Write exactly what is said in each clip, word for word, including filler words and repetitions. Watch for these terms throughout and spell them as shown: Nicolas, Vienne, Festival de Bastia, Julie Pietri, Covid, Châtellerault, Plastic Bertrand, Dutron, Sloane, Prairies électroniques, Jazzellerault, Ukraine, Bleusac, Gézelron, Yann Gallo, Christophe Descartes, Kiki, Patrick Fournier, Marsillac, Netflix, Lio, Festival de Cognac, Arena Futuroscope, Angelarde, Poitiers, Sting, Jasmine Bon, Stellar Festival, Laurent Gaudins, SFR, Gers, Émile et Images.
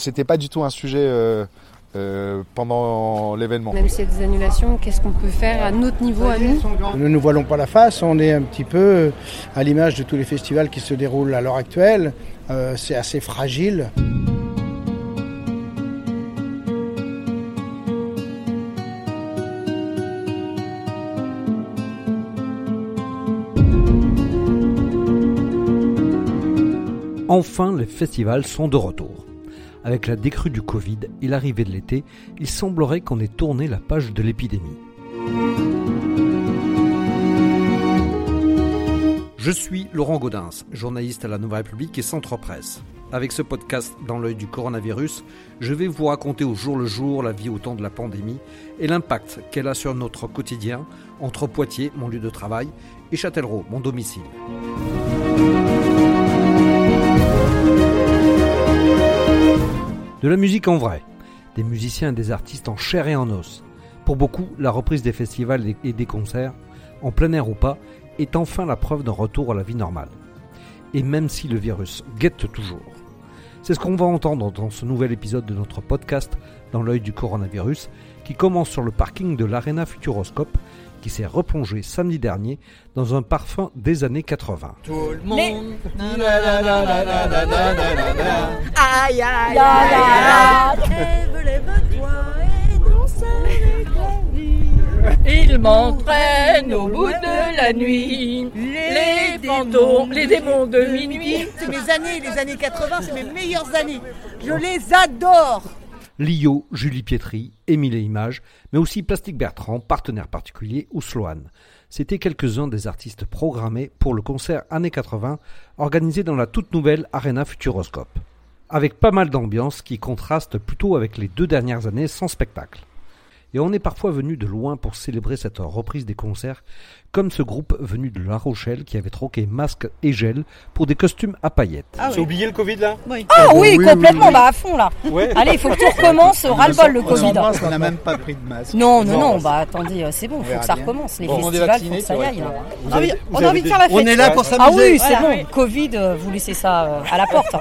C'était pas du tout un sujet euh, euh, pendant l'événement. Même s'il y a des annulations, qu'est-ce qu'on peut faire à notre niveau, à nous ? Nous ne nous voilons pas la face, on est un petit peu à l'image de tous les festivals qui se déroulent à l'heure actuelle. Euh, c'est assez fragile. Enfin, les festivals sont de retour. Avec la décrue du Covid et l'arrivée de l'été, il semblerait qu'on ait tourné la page de l'épidémie. Je suis Laurent Gaudins, journaliste à la Nouvelle République et Centre Presse. Avec ce podcast dans l'œil du coronavirus, je vais vous raconter au jour le jour la vie au temps de la pandémie et l'impact qu'elle a sur notre quotidien entre Poitiers, mon lieu de travail, et Châtellerault, mon domicile. De la musique en vrai, des musiciens et des artistes en chair et en os. Pour beaucoup, la reprise des festivals et des concerts, en plein air ou pas, est enfin la preuve d'un retour à la vie normale. Et même si le virus guette toujours. C'est ce qu'on va entendre dans ce nouvel épisode de notre podcast Dans l'œil du coronavirus, qui commence sur le parking de l'Arena Futuroscope, qui s'est replongé samedi dernier dans un parfum des années quatre-vingts. Tout le monde. Les... Aïe, aïe, aïe, aïe. Lève-toi et danse avec la vie. Ils m'entraînent au bout de la nuit. Les, les fantômes, les démons de minuit. C'est mes années, les années quatre-vingts, c'est mes meilleures années. Je les adore. Lio, Julie Pietri, Émile et Images, mais aussi Plastic Bertrand, partenaire particulier, ou Sloane. C'étaient quelques-uns des artistes programmés pour le concert années quatre-vingts, organisé dans la toute nouvelle Arena Futuroscope. Avec pas mal d'ambiance qui contraste plutôt avec les deux dernières années sans spectacle. Et on est parfois venu de loin pour célébrer cette reprise des concerts, comme ce groupe venu de La Rochelle qui avait troqué masques et gel pour des costumes à paillettes. Ah oui. J'ai oublié le Covid là ? Oui. Ah oui, oui complètement, oui, oui. Bah à fond là. Ouais. Allez, il faut que tout recommence, ras-le-bol le Covid. Masque, on n'a même pas pris de masque. Non, non, non, bah attendez, c'est bon, il faut que ça recommence. Les bon, festivals, il faut que ça y aille. Hein. Avez, on a envie de faire la fête. On est là pour s'amuser. Ah oui, c'est voilà, bon, oui. Covid, euh, vous laissez ça euh, à la porte.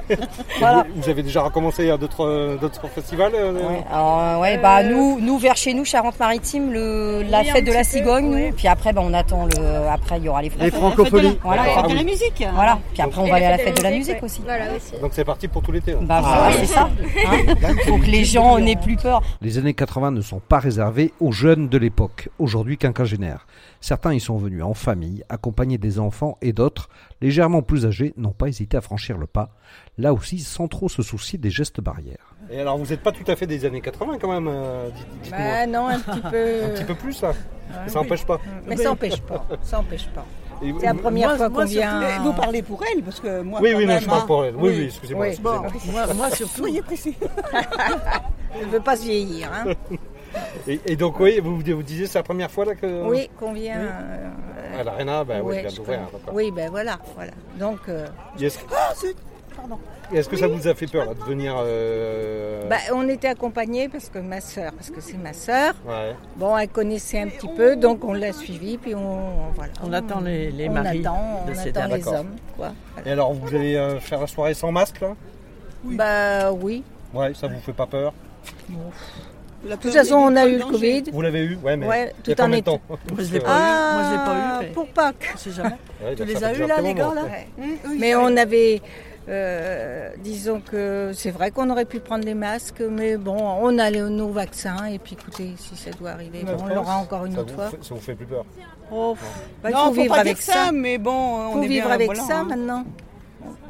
Voilà. Vous, vous avez déjà recommencé à d'autres, euh, d'autres festivals euh, ouais. Alors, ouais, bah nous, nous vers chez nous, Charente-Maritime, le, la fête de la cigogne, puis après, on attend. Le... Après, il y aura les, les francophonies. Voilà, ah, oui. La musique. Voilà. Puis après, on va aller à la fête de la musique, ouais. Aussi. Voilà, aussi. Donc c'est parti pour tout l'été. Hein. Bah, ah, ouais, c'est ça. Hein. Faut que les gens n'aient plus peur. Les années quatre-vingts ne sont pas réservées aux jeunes de l'époque, aujourd'hui quinquagénaires. Certains y sont venus en famille, accompagnés des enfants, et d'autres, légèrement plus âgés, n'ont pas hésité à franchir le pas, là aussi sans trop se soucier des gestes barrières. Et alors, vous n'êtes pas tout à fait des années quatre-vingts quand même, euh, dites-moi. Bah non, un petit peu. Un petit peu plus, ça. Ah, ça n'empêche oui. pas. Mais ça n'empêche pas, ça n'empêche pas. Et c'est la première moi, fois moi qu'on vient... Surtout, vous parlez pour elle, parce que moi... Oui, oui, non, même, je parle hein. pour elle. Oui, oui, oui excusez-moi. Oui. excusez-moi. Bon, moi, moi, surtout, soyez précis. Elle ne veut pas se vieillir, hein. Et, et donc oui, vous vous disiez c'est la première fois là que... Oui, qu'on vient... Oui. Euh, à l'Arena, ben oui, vient d'ouvrir. Oui, ben voilà, voilà. Donc... Euh... Yes. Ah, zut. Pardon. Et est-ce que oui. ça vous a fait peur là, de venir euh... bah, on était accompagnés parce que ma sœur, parce que c'est ma sœur. Ouais. Bon, elle connaissait un petit peu, donc on l'a suivie, puis on voilà. On, on attend les, les maris. Attend, de on ces attend dames. Les D'accord. hommes, quoi. Voilà. Et alors, vous allez euh, faire la soirée sans masque là ? Oui. Bah oui. Ouais, ça vous fait pas peur ? Non. De toute façon, on a eu le Covid. Vous l'avez eu ? Oui, mais ouais, tout en étant. Moi, je l'ai pas ah, eu. Moi, je l'ai pas eu. Mais... Pour Pâques. On sait jamais. Ouais, tu les as eu là, les gars là ? Mais on avait... Euh, disons que c'est vrai qu'on aurait pu prendre des masques, mais bon, on a nos vaccins et puis écoutez, si ça doit arriver, bon, on l'aura encore une autre fois. Fait, ça vous fait plus peur oh, bah, non, faut, faut vivre pas avec dire ça, ça, mais bon, on faut est vivre bien avec voilà, ça hein. Maintenant.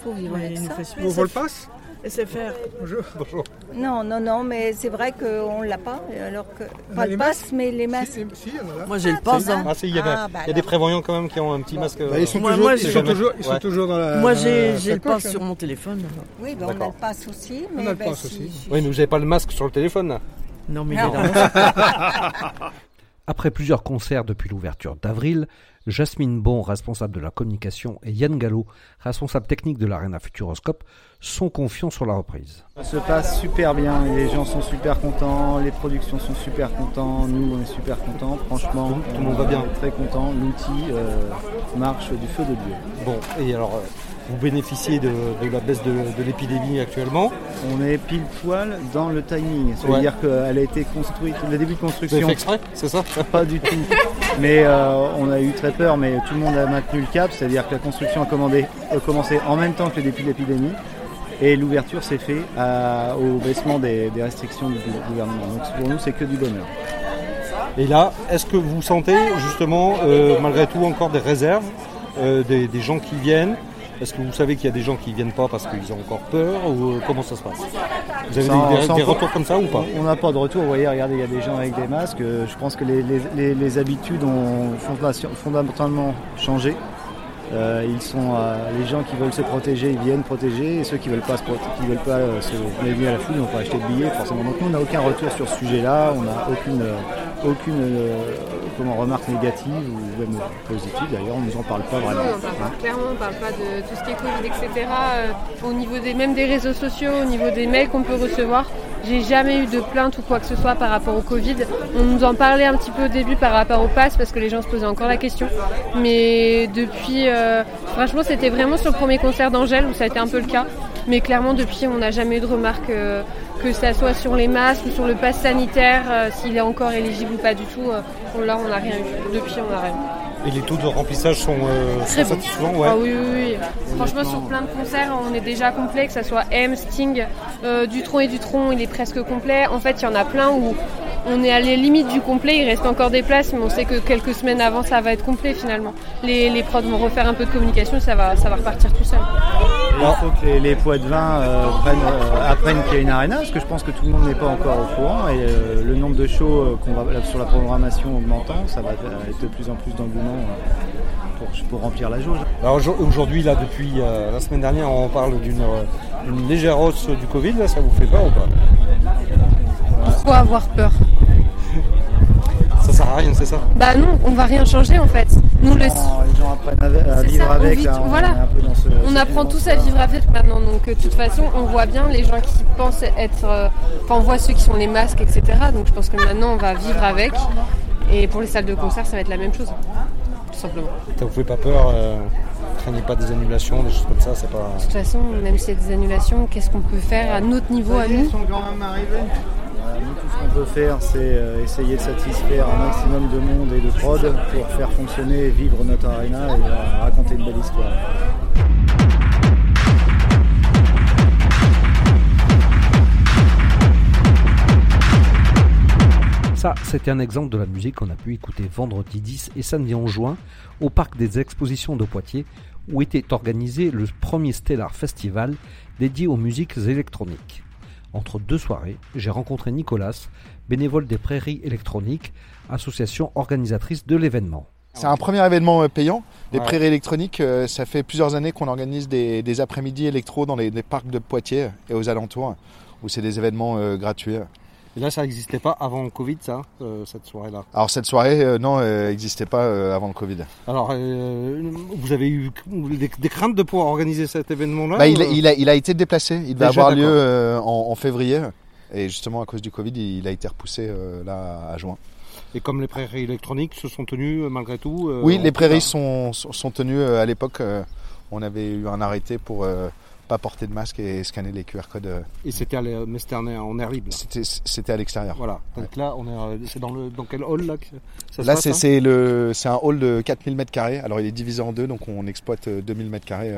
Faut vivre oui, avec ça. On vous le passe ? S F R. Bonjour. Bonjour. Non, non, non, mais c'est vrai qu'on ne l'a pas, alors que... Pas le passe, mais les masques. Si, si, si, voilà. Moi, j'ai le passe. Ah, ah si, il y a, ah, bah, y a des prévoyants quand même qui ont un petit bon. Masque. Bah, ils sont, moi, toujours, moi, ils sont, toujours, ils sont ouais. toujours dans la... Moi, j'ai, j'ai le passe sur mon téléphone. Oui, bah, on a le passe aussi. Mais on a le bah, passe si, aussi. Si. Oui, mais vous n'avez pas le masque sur le téléphone, là. Non, mais non. Il est là. Après plusieurs concerts depuis l'ouverture d'avril, Jasmine Bon, responsable de la communication, et Yann Gallo, responsable technique de l'Arena Futuroscope, sont confiants sur la reprise. Ça se passe super bien, les gens sont super contents, les productions sont super contents, nous on est super contents, franchement, tout, tout le monde va bien, très content, l'outil euh, marche du feu de Dieu. Bon, et alors, vous bénéficiez de, de la baisse de, de l'épidémie actuellement. On est pile poil dans le timing. Ça veut ouais. dire qu'elle a été construite, le début de construction. Fait exprès, c'est ça ? Pas du tout. Mais euh, on a eu très peur, mais tout le monde a maintenu le cap. C'est-à-dire que la construction a, commandé, a commencé en même temps que le début de l'épidémie. Et l'ouverture s'est faite à, au baissement des, des restrictions du gouvernement. Donc pour nous, c'est que du bonheur. Et là, est-ce que vous sentez justement, euh, malgré tout, encore des réserves, euh, des, des gens qui viennent ? Est-ce que vous savez qu'il y a des gens qui ne viennent pas parce qu'ils ont encore peur ou euh, comment ça se passe ? Vous avez sans, des, des, sans des retours comme ça ou pas ? On n'a pas de retour. Vous voyez, regardez, il y a des gens avec des masques. Je pense que les, les, les, les habitudes ont fondamentalement changé. Euh, ils sont euh, les gens qui veulent se protéger, ils viennent protéger, et ceux qui veulent pas se protéger, qui veulent pas euh, se mêler à la foule, ils n'ont pas acheté de billets forcément. Donc nous, on n'a aucun retour sur ce sujet-là, on n'a aucune, euh, aucune euh, comment, remarque négative ou même positive. D'ailleurs, on ne nous en parle pas vraiment. Non, on parle, hein. Clairement, on ne parle pas de tout ce qui est Covid, et cetera. Euh, au niveau des, même des réseaux sociaux, au niveau des mails qu'on peut recevoir. J'ai jamais eu de plainte ou quoi que ce soit par rapport au Covid. On nous en parlait un petit peu au début par rapport au pass parce que les gens se posaient encore la question. Mais depuis, euh, franchement, c'était vraiment sur le premier concert d'Angèle où ça a été un peu le cas. Mais clairement, depuis, on n'a jamais eu de remarques euh, que ça soit sur les masques ou sur le pass sanitaire, euh, s'il est encore éligible ou pas du tout. Euh, là, on n'a rien eu. Depuis, on n'a rien eu. Et les taux de remplissage sont, euh, sont bon. satisfaisants ouais. Ah oui, oui, oui. Franchement, sur plein de concerts, on est déjà complet, que ce soit M, Sting, euh, Dutron et Dutron, il est presque complet. En fait, il y en a plein où on est à les limites du complet, il reste encore des places, mais on sait que quelques semaines avant, ça va être complet finalement. Les, les prods vont refaire un peu de communication, ça va, ça va repartir tout seul. Il faut que les, les poids de vin euh, prennent, euh, apprennent qu'il y a une arena, parce que je pense que tout le monde n'est pas encore au courant, et euh, le nombre de shows qu'on va, là, sur la programmation augmentant, ça va être de plus en plus d'engouement. Pour, pour remplir la jauge. Alors aujourd'hui, là, depuis euh, la semaine dernière, on parle d'une euh, légère hausse du Covid. Là, ça vous fait peur ou pas ? Pourquoi avoir peur ? Ça sert à rien, c'est ça ? Bah non, on va rien changer en fait. Nous, les... Non, les gens apprennent à vivre ça, avec. On, vit, là, on, voilà. ce, on apprend tous à vivre avec maintenant. Donc de toute façon, on voit bien les gens qui pensent être. Euh, enfin, on voit ceux qui sont les masques, et cetera. Donc je pense que maintenant, on va vivre avec. Et pour les salles de concert, ça va être la même chose, tout simplement. Vous ne faites pas peur, euh, craignez pas des annulations, des choses comme ça, c'est pas... De toute façon, même s'il y a des annulations, qu'est-ce qu'on peut faire à notre niveau, à nous ? Ils sont quand même arrivés. Euh, nous, tout ce qu'on peut faire, c'est essayer de satisfaire un maximum de monde et de prod pour faire fonctionner et vivre notre arena et euh, raconter une belle histoire. Ça, c'était un exemple de la musique qu'on a pu écouter vendredi dix et samedi en juin au Parc des Expositions de Poitiers où était organisé le premier Stellar Festival dédié aux musiques électroniques. Entre deux soirées, j'ai rencontré Nicolas, bénévole des Prairies électroniques, association organisatrice de l'événement. C'est un premier événement payant. Les ouais. Prairies électroniques, ça fait plusieurs années qu'on organise des, des après-midi électro dans les, les parcs de Poitiers et aux alentours où c'est des événements euh, gratuits. Et là, ça n'existait pas avant le Covid, ça, euh, cette soirée-là ? Alors, cette soirée, euh, non, euh, n'existait pas euh, avant le Covid. Alors, euh, vous avez eu des, des craintes de pouvoir organiser cet événement-là ? bah, ou... il, a, il, a, il a été déplacé. Il devait avoir lieu euh, en, en février. Et justement, à cause du Covid, il, il a été repoussé euh, là à juin. Et comme les Prairies électroniques se sont tenues euh, malgré tout euh, Oui, les Prairies sont, sont tenues euh, à l'époque. Euh, on avait eu un arrêté pour... Euh, pas porter de masque et scanner les Q R codes. Et c'était à mais c'était en air libre. C'était c'était à l'extérieur. Voilà. Donc ouais. là, on est c'est dans le dans quel hall là que ça se Là passe, c'est hein c'est le c'est un hall de quatre mille mètres carrés. Alors il est divisé en deux, donc on exploite deux mille mètres carrés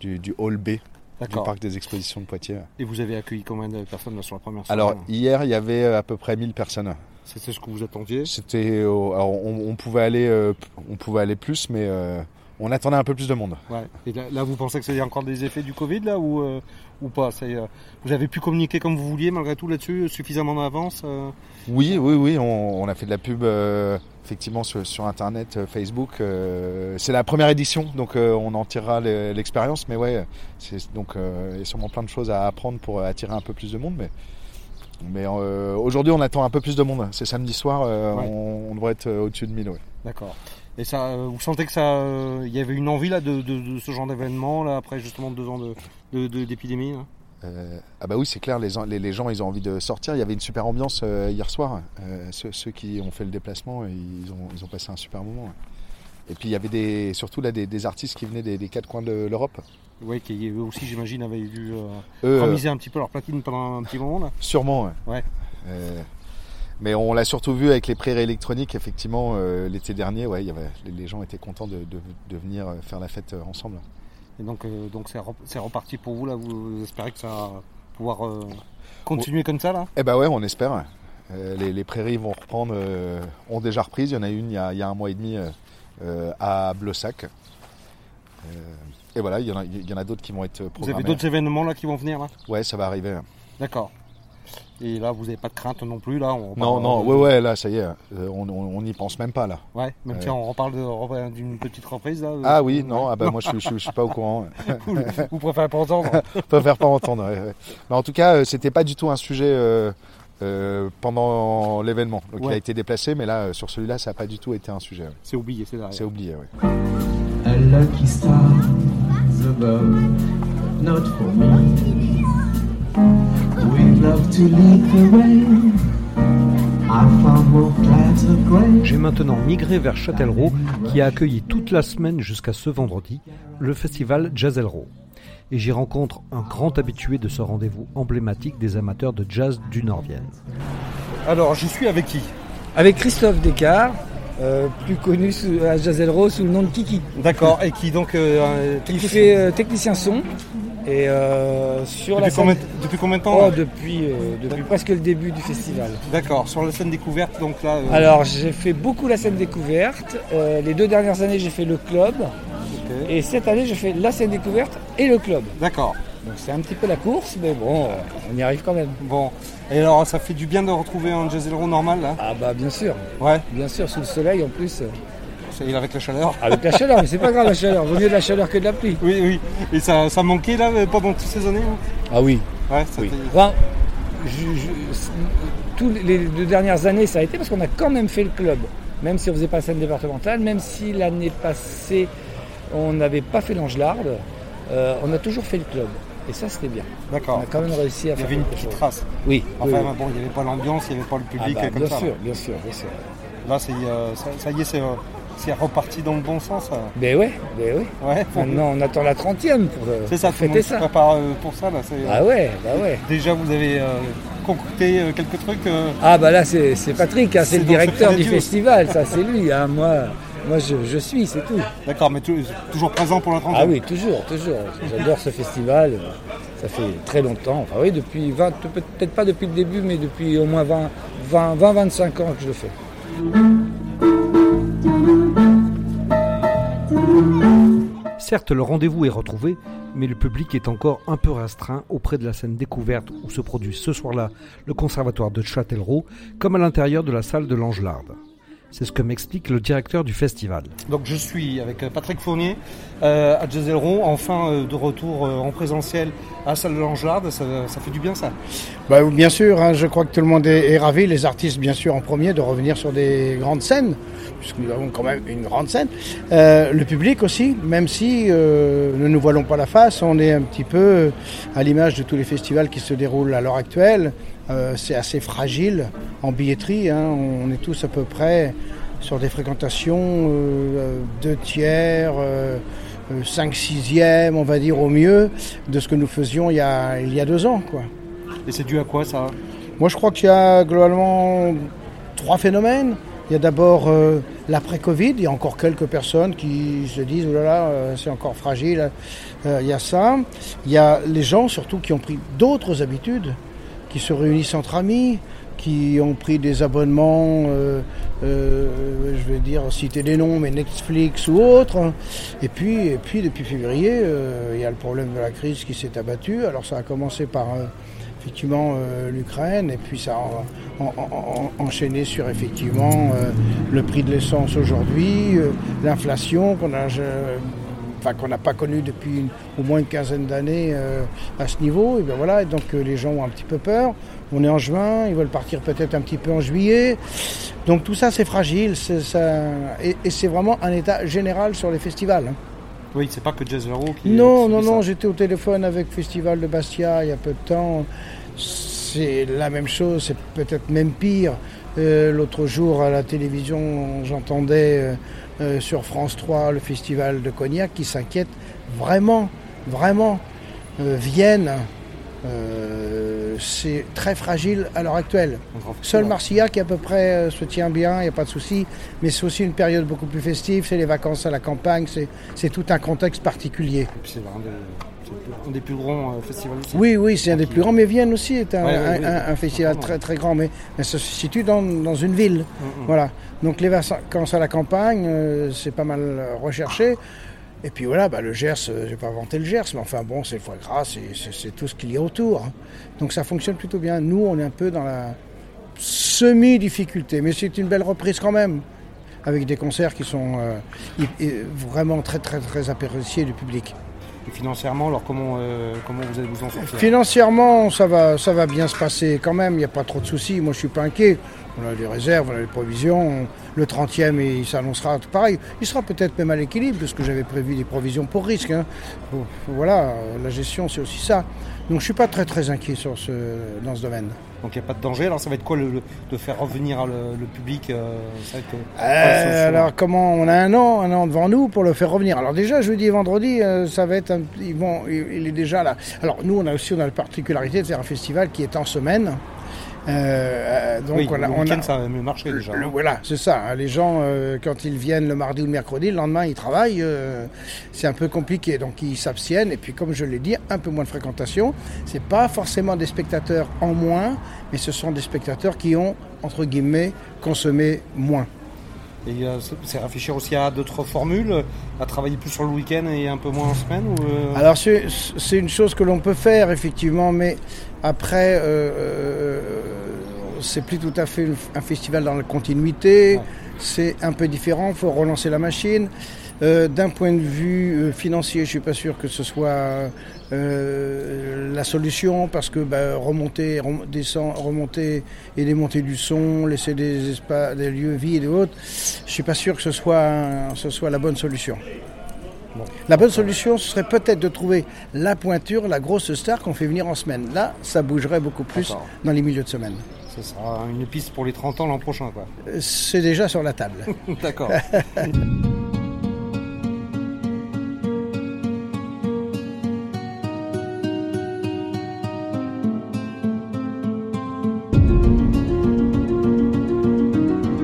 du du hall B. D'accord. Du parc des expositions de Poitiers. Et vous avez accueilli combien de personnes là, sur la première soirée ? Alors hier, il y avait à peu près mille personnes. C'était ce que vous attendiez ? C'était alors on, on pouvait aller on pouvait aller plus mais euh, on attendait un peu plus de monde. Ouais. Et là, là, vous pensez que ça y a encore des effets du Covid là ou, euh, ou pas ça y a... Vous avez pu communiquer comme vous vouliez malgré tout là-dessus suffisamment en avance euh... Oui, oui, oui. On, on a fait de la pub euh, effectivement sur, sur Internet, euh, Facebook. Euh, c'est la première édition, donc euh, on en tirera l'expérience. Mais ouais, c'est, donc euh, il y a sûrement plein de choses à apprendre pour attirer un peu plus de monde. Mais, mais euh, aujourd'hui, on attend un peu plus de monde. C'est samedi soir, euh, ouais. on, on devrait être au-dessus de mille. Ouais. D'accord. Et ça, euh, vous sentez que ça, il euh, y avait une envie là de, de, de ce genre d'événement là après justement deux ans de, de, de, d'épidémie hein euh, Ah bah oui, c'est clair, les, les, les gens ils ont envie de sortir. Il y avait une super ambiance euh, hier soir. Euh, ceux, ceux qui ont fait le déplacement, ils ont, ils ont passé un super moment. Hein. Et puis il y avait des, surtout là des, des artistes qui venaient des, des quatre coins de l'Europe. Ouais, qui eux aussi, j'imagine, avaient dû euh, remiser un petit peu leur platine pendant un petit moment là. Sûrement, ouais. ouais. Euh, mais on l'a surtout vu avec les Prairies électroniques, effectivement, euh, l'été dernier, ouais, y avait, les gens étaient contents de, de, de venir faire la fête ensemble. Et donc, euh, donc c'est, re- c'est reparti pour vous là. Vous, vous espérez que ça va pouvoir euh, continuer on... comme ça là ? Eh ben ouais, on espère. Euh, les, les Prairies vont reprendre, euh, ont déjà repris. Il y en a une il y a, il y a un mois et demi euh, à Bleusac. Euh, et voilà, il y en a, il y en a d'autres qui vont être programmés. Vous avez d'autres événements là qui vont venir là ? Ouais, ça va arriver. D'accord. Et là, vous n'avez pas de crainte non plus là on Non, non, de... ouais, ouais, là, ça y est, euh, on n'y pense même pas là. Ouais, même euh... si on reparle de, d'une petite reprise là. Euh... Ah oui, non, ah bah, moi je ne suis pas au courant. vous, vous préférez pas entendre hein. Je préfère pas entendre. Ouais, ouais. Mais en tout cas, euh, c'était pas du tout un sujet euh, euh, pendant l'événement. Donc ouais. Il a été déplacé, mais là, euh, sur celui-là, ça n'a pas du tout été un sujet. Ouais. C'est oublié, c'est derrière. C'est oublié, oui. A lucky star above, not for me. We'd love to lead the way. I found more clouds of grey. J'ai maintenant migré vers Châtellerault, qui a accueilli toute la semaine jusqu'à ce vendredi le festival Jazzellerault. Et j'y rencontre un grand habitué de ce rendez-vous emblématique des amateurs de jazz du Nord-Vienne. Alors, je suis avec qui ? Avec Christophe Descartes. Euh, plus connu sous, à Jazzellerault sous le nom de Kiki. D'accord, et qui donc euh, qui fait euh, technicien son. Et euh, sur depuis la scène... combien, depuis combien de temps oh, Depuis, euh, depuis presque le début du festival. D'accord, sur la scène découverte donc là. Euh... Alors j'ai fait beaucoup la scène découverte. Euh, les deux dernières années j'ai fait le club. Okay. Et cette année j'ai fait la scène découverte et le club. D'accord. Donc c'est un petit peu la course, mais bon, on y arrive quand même. Bon, et alors ça fait du bien de retrouver un Jazzellerault normal là ? Ah bah bien sûr, ouais. Bien sûr, sous le soleil en plus. Et avec la chaleur ? Avec la chaleur, mais c'est pas grave la chaleur, vaut mieux de la chaleur que de la pluie. Oui, oui, et ça, ça manquait là pendant toutes ces années hein ? Ah oui, ouais, ça oui. Enfin, je, je, toutes les deux dernières années ça a été parce qu'on a quand même fait le club, même si on faisait pas la scène départementale, même si l'année passée on n'avait pas fait l'Angelarde, euh, on a toujours fait le club. Et ça, c'était bien. D'accord. On a quand même réussi à faire quelque chose. Il y avait une petite trace. Oui. Enfin, oui. Bon, il n'y avait pas l'ambiance, il n'y avait pas le public. Ah bah, comme bien ça. Sûr, bien sûr, bien sûr. Là, c'est, euh, ça, ça y est, c'est, euh, c'est reparti dans le bon sens. Euh. Ben ouais, ben ouais. ouais pour... Maintenant, on attend la trentième pour, euh, c'est ça, pour fêter ça. C'est ça, tout le monde se prépare euh, pour ça. Là, c'est, ah ouais, bah ouais. Déjà, vous avez euh, concocté euh, quelques trucs. Euh... Ah bah là, c'est, c'est Patrick, hein, c'est, c'est le directeur du festival. Ça, c'est lui, hein, moi... Moi, je, je suis, c'est tout. D'accord, mais tu, toujours présent pour la trentaine. Ah oui, toujours, toujours. J'adore ce festival. Ça fait très longtemps. Enfin oui, depuis vingt, peut-être pas depuis le début, mais depuis au moins vingt, vingt, vingt, vingt-cinq ans que je le fais. Certes, le rendez-vous est retrouvé, mais le public est encore un peu restreint auprès de la scène découverte où se produit ce soir-là le conservatoire de Châtellerault, comme à l'intérieur de la salle de l'Angelarde. C'est ce que m'explique le directeur du festival. Donc je suis avec Patrick Fournier euh, à Gézelron, enfin euh, de retour euh, en présentiel à la salle de l'Angelarde. Ça, ça fait du bien ça ? Bah, bien sûr, hein, je crois que tout le monde est, est ravi. Les artistes bien sûr en premier de revenir sur des grandes scènes, puisque nous avons quand même une grande scène. Euh, le public aussi, même si euh, nous ne nous voilons pas la face, on est un petit peu à l'image de tous les festivals qui se déroulent à l'heure actuelle. Euh, c'est assez fragile en billetterie, hein, on est tous à peu près sur des fréquentations euh, deux tiers, euh, cinq sixièmes, on va dire au mieux, de ce que nous faisions il y a, il y a deux ans. Quoi. Et c'est dû à quoi ça ? Moi je crois qu'il y a globalement trois phénomènes. Il y a d'abord euh, l'après-Covid, il y a encore quelques personnes qui se disent « oh là là, euh, c'est encore fragile euh, », il y a ça. Il y a les gens surtout qui ont pris d'autres habitudes, qui se réunissent entre amis, qui ont pris des abonnements, euh, euh, je vais dire citer des noms, mais Netflix ou autre. Et puis, et puis depuis février, euh, il y a le problème de la crise qui s'est abattue. Alors ça a commencé par euh, effectivement euh, l'Ukraine, et puis ça a en, en, en, enchaîné sur effectivement euh, le prix de l'essence aujourd'hui, euh, l'inflation qu'on a... Euh, Enfin, qu'on n'a pas connu depuis une, au moins une quinzaine d'années euh, à ce niveau. Et bien voilà, et donc euh, les gens ont un petit peu peur. On est en juin, ils veulent partir peut-être un petit peu en juillet. Donc tout ça, c'est fragile. C'est, ça, et, et c'est vraiment un état général sur les festivals. Hein. Oui, c'est pas que Jazzellerault qui... Non, non, non, ça. J'étais au téléphone avec le Festival de Bastia il y a peu de temps. C'est la même chose, c'est peut-être même pire. Euh, l'autre jour, à la télévision, j'entendais... Euh, Euh, sur France trois, le festival de Cognac, qui s'inquiète vraiment vraiment. Euh, Vienne, euh, c'est très fragile à l'heure actuelle. Seul Marsillac, à peu près, euh, se tient bien, il n'y a pas de souci. Mais c'est aussi une période beaucoup plus festive, c'est les vacances à la campagne, c'est, c'est tout un contexte particulier. Et puis c'est un, de, un des plus grands euh, festivals aussi. Oui, oui, c'est un des plus grands, mais Vienne aussi est un, ouais, un, oui, un, un festival très, très grand, mais, mais ça se situe dans, dans une ville. Mm-hmm. Voilà. Donc les vacances à la campagne, euh, c'est pas mal recherché. Et puis voilà, bah le Gers, euh, j'ai pas inventé le Gers, mais enfin bon, c'est le foie gras, c'est, c'est, c'est tout ce qu'il y a autour. Hein. Donc ça fonctionne plutôt bien. Nous, on est un peu dans la semi-difficulté, mais c'est une belle reprise quand même, avec des concerts qui sont euh, vraiment très très très appréciés du public. Et financièrement, alors comment, euh, comment vous allez vous en sortir ? Financièrement, ça va, ça va bien se passer quand même, il n'y a pas trop de soucis, moi je suis pas inquiet. On a des réserves, on a des provisions. Le trentième, il s'annoncera pareil. Il sera peut-être même à l'équilibre, parce que j'avais prévu des provisions pour risque. Hein. Voilà, la gestion, c'est aussi ça. Donc, je ne suis pas très, très inquiet sur ce, dans ce domaine. Donc, il n'y a pas de danger. Alors, ça va être quoi le, le, de faire revenir le, le public euh, ça va être, euh, Alors, comment on a un an, un an devant nous pour le faire revenir. Alors, déjà, jeudi et vendredi, euh, ça va être un, ils vont, il est déjà là. Alors, nous, on a aussi on a la particularité de faire un festival qui est en semaine. Euh, donc oui, on a, le week-end, on a, ça a mieux marché déjà. Le, voilà, c'est ça. Hein, les gens, euh, quand ils viennent le mardi ou le mercredi, le lendemain, ils travaillent. Euh, c'est un peu compliqué. Donc, ils s'abstiennent. Et puis, comme je l'ai dit, un peu moins de fréquentation. C'est pas forcément des spectateurs en moins, mais ce sont des spectateurs qui ont, entre guillemets, consommé moins. Et euh, c'est réfléchir aussi à d'autres formules, à travailler plus sur le week-end et un peu moins en semaine ou euh... Alors c'est, c'est une chose que l'on peut faire effectivement, mais après, euh, euh, c'est plus tout à fait un festival dans la continuité, ouais. C'est un peu différent, il faut relancer la machine. Euh, d'un point de vue euh, financier, je ne suis pas sûr que ce soit euh, la solution parce que bah, remonter, rem- descend, remonter et démonter du son, laisser des espaces, des lieux vides et autres, je ne suis pas sûr que ce soit, un, ce soit la bonne solution. Bon. La bonne solution, ce serait peut-être de trouver la pointure, la grosse star qu'on fait venir en semaine. Là, ça bougerait beaucoup plus D'accord. dans les milieux de semaine. Ce sera une piste pour les trente ans l'an prochain, quoi. Euh, c'est déjà sur la table. D'accord.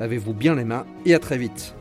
lavez-vous bien les mains et à très vite.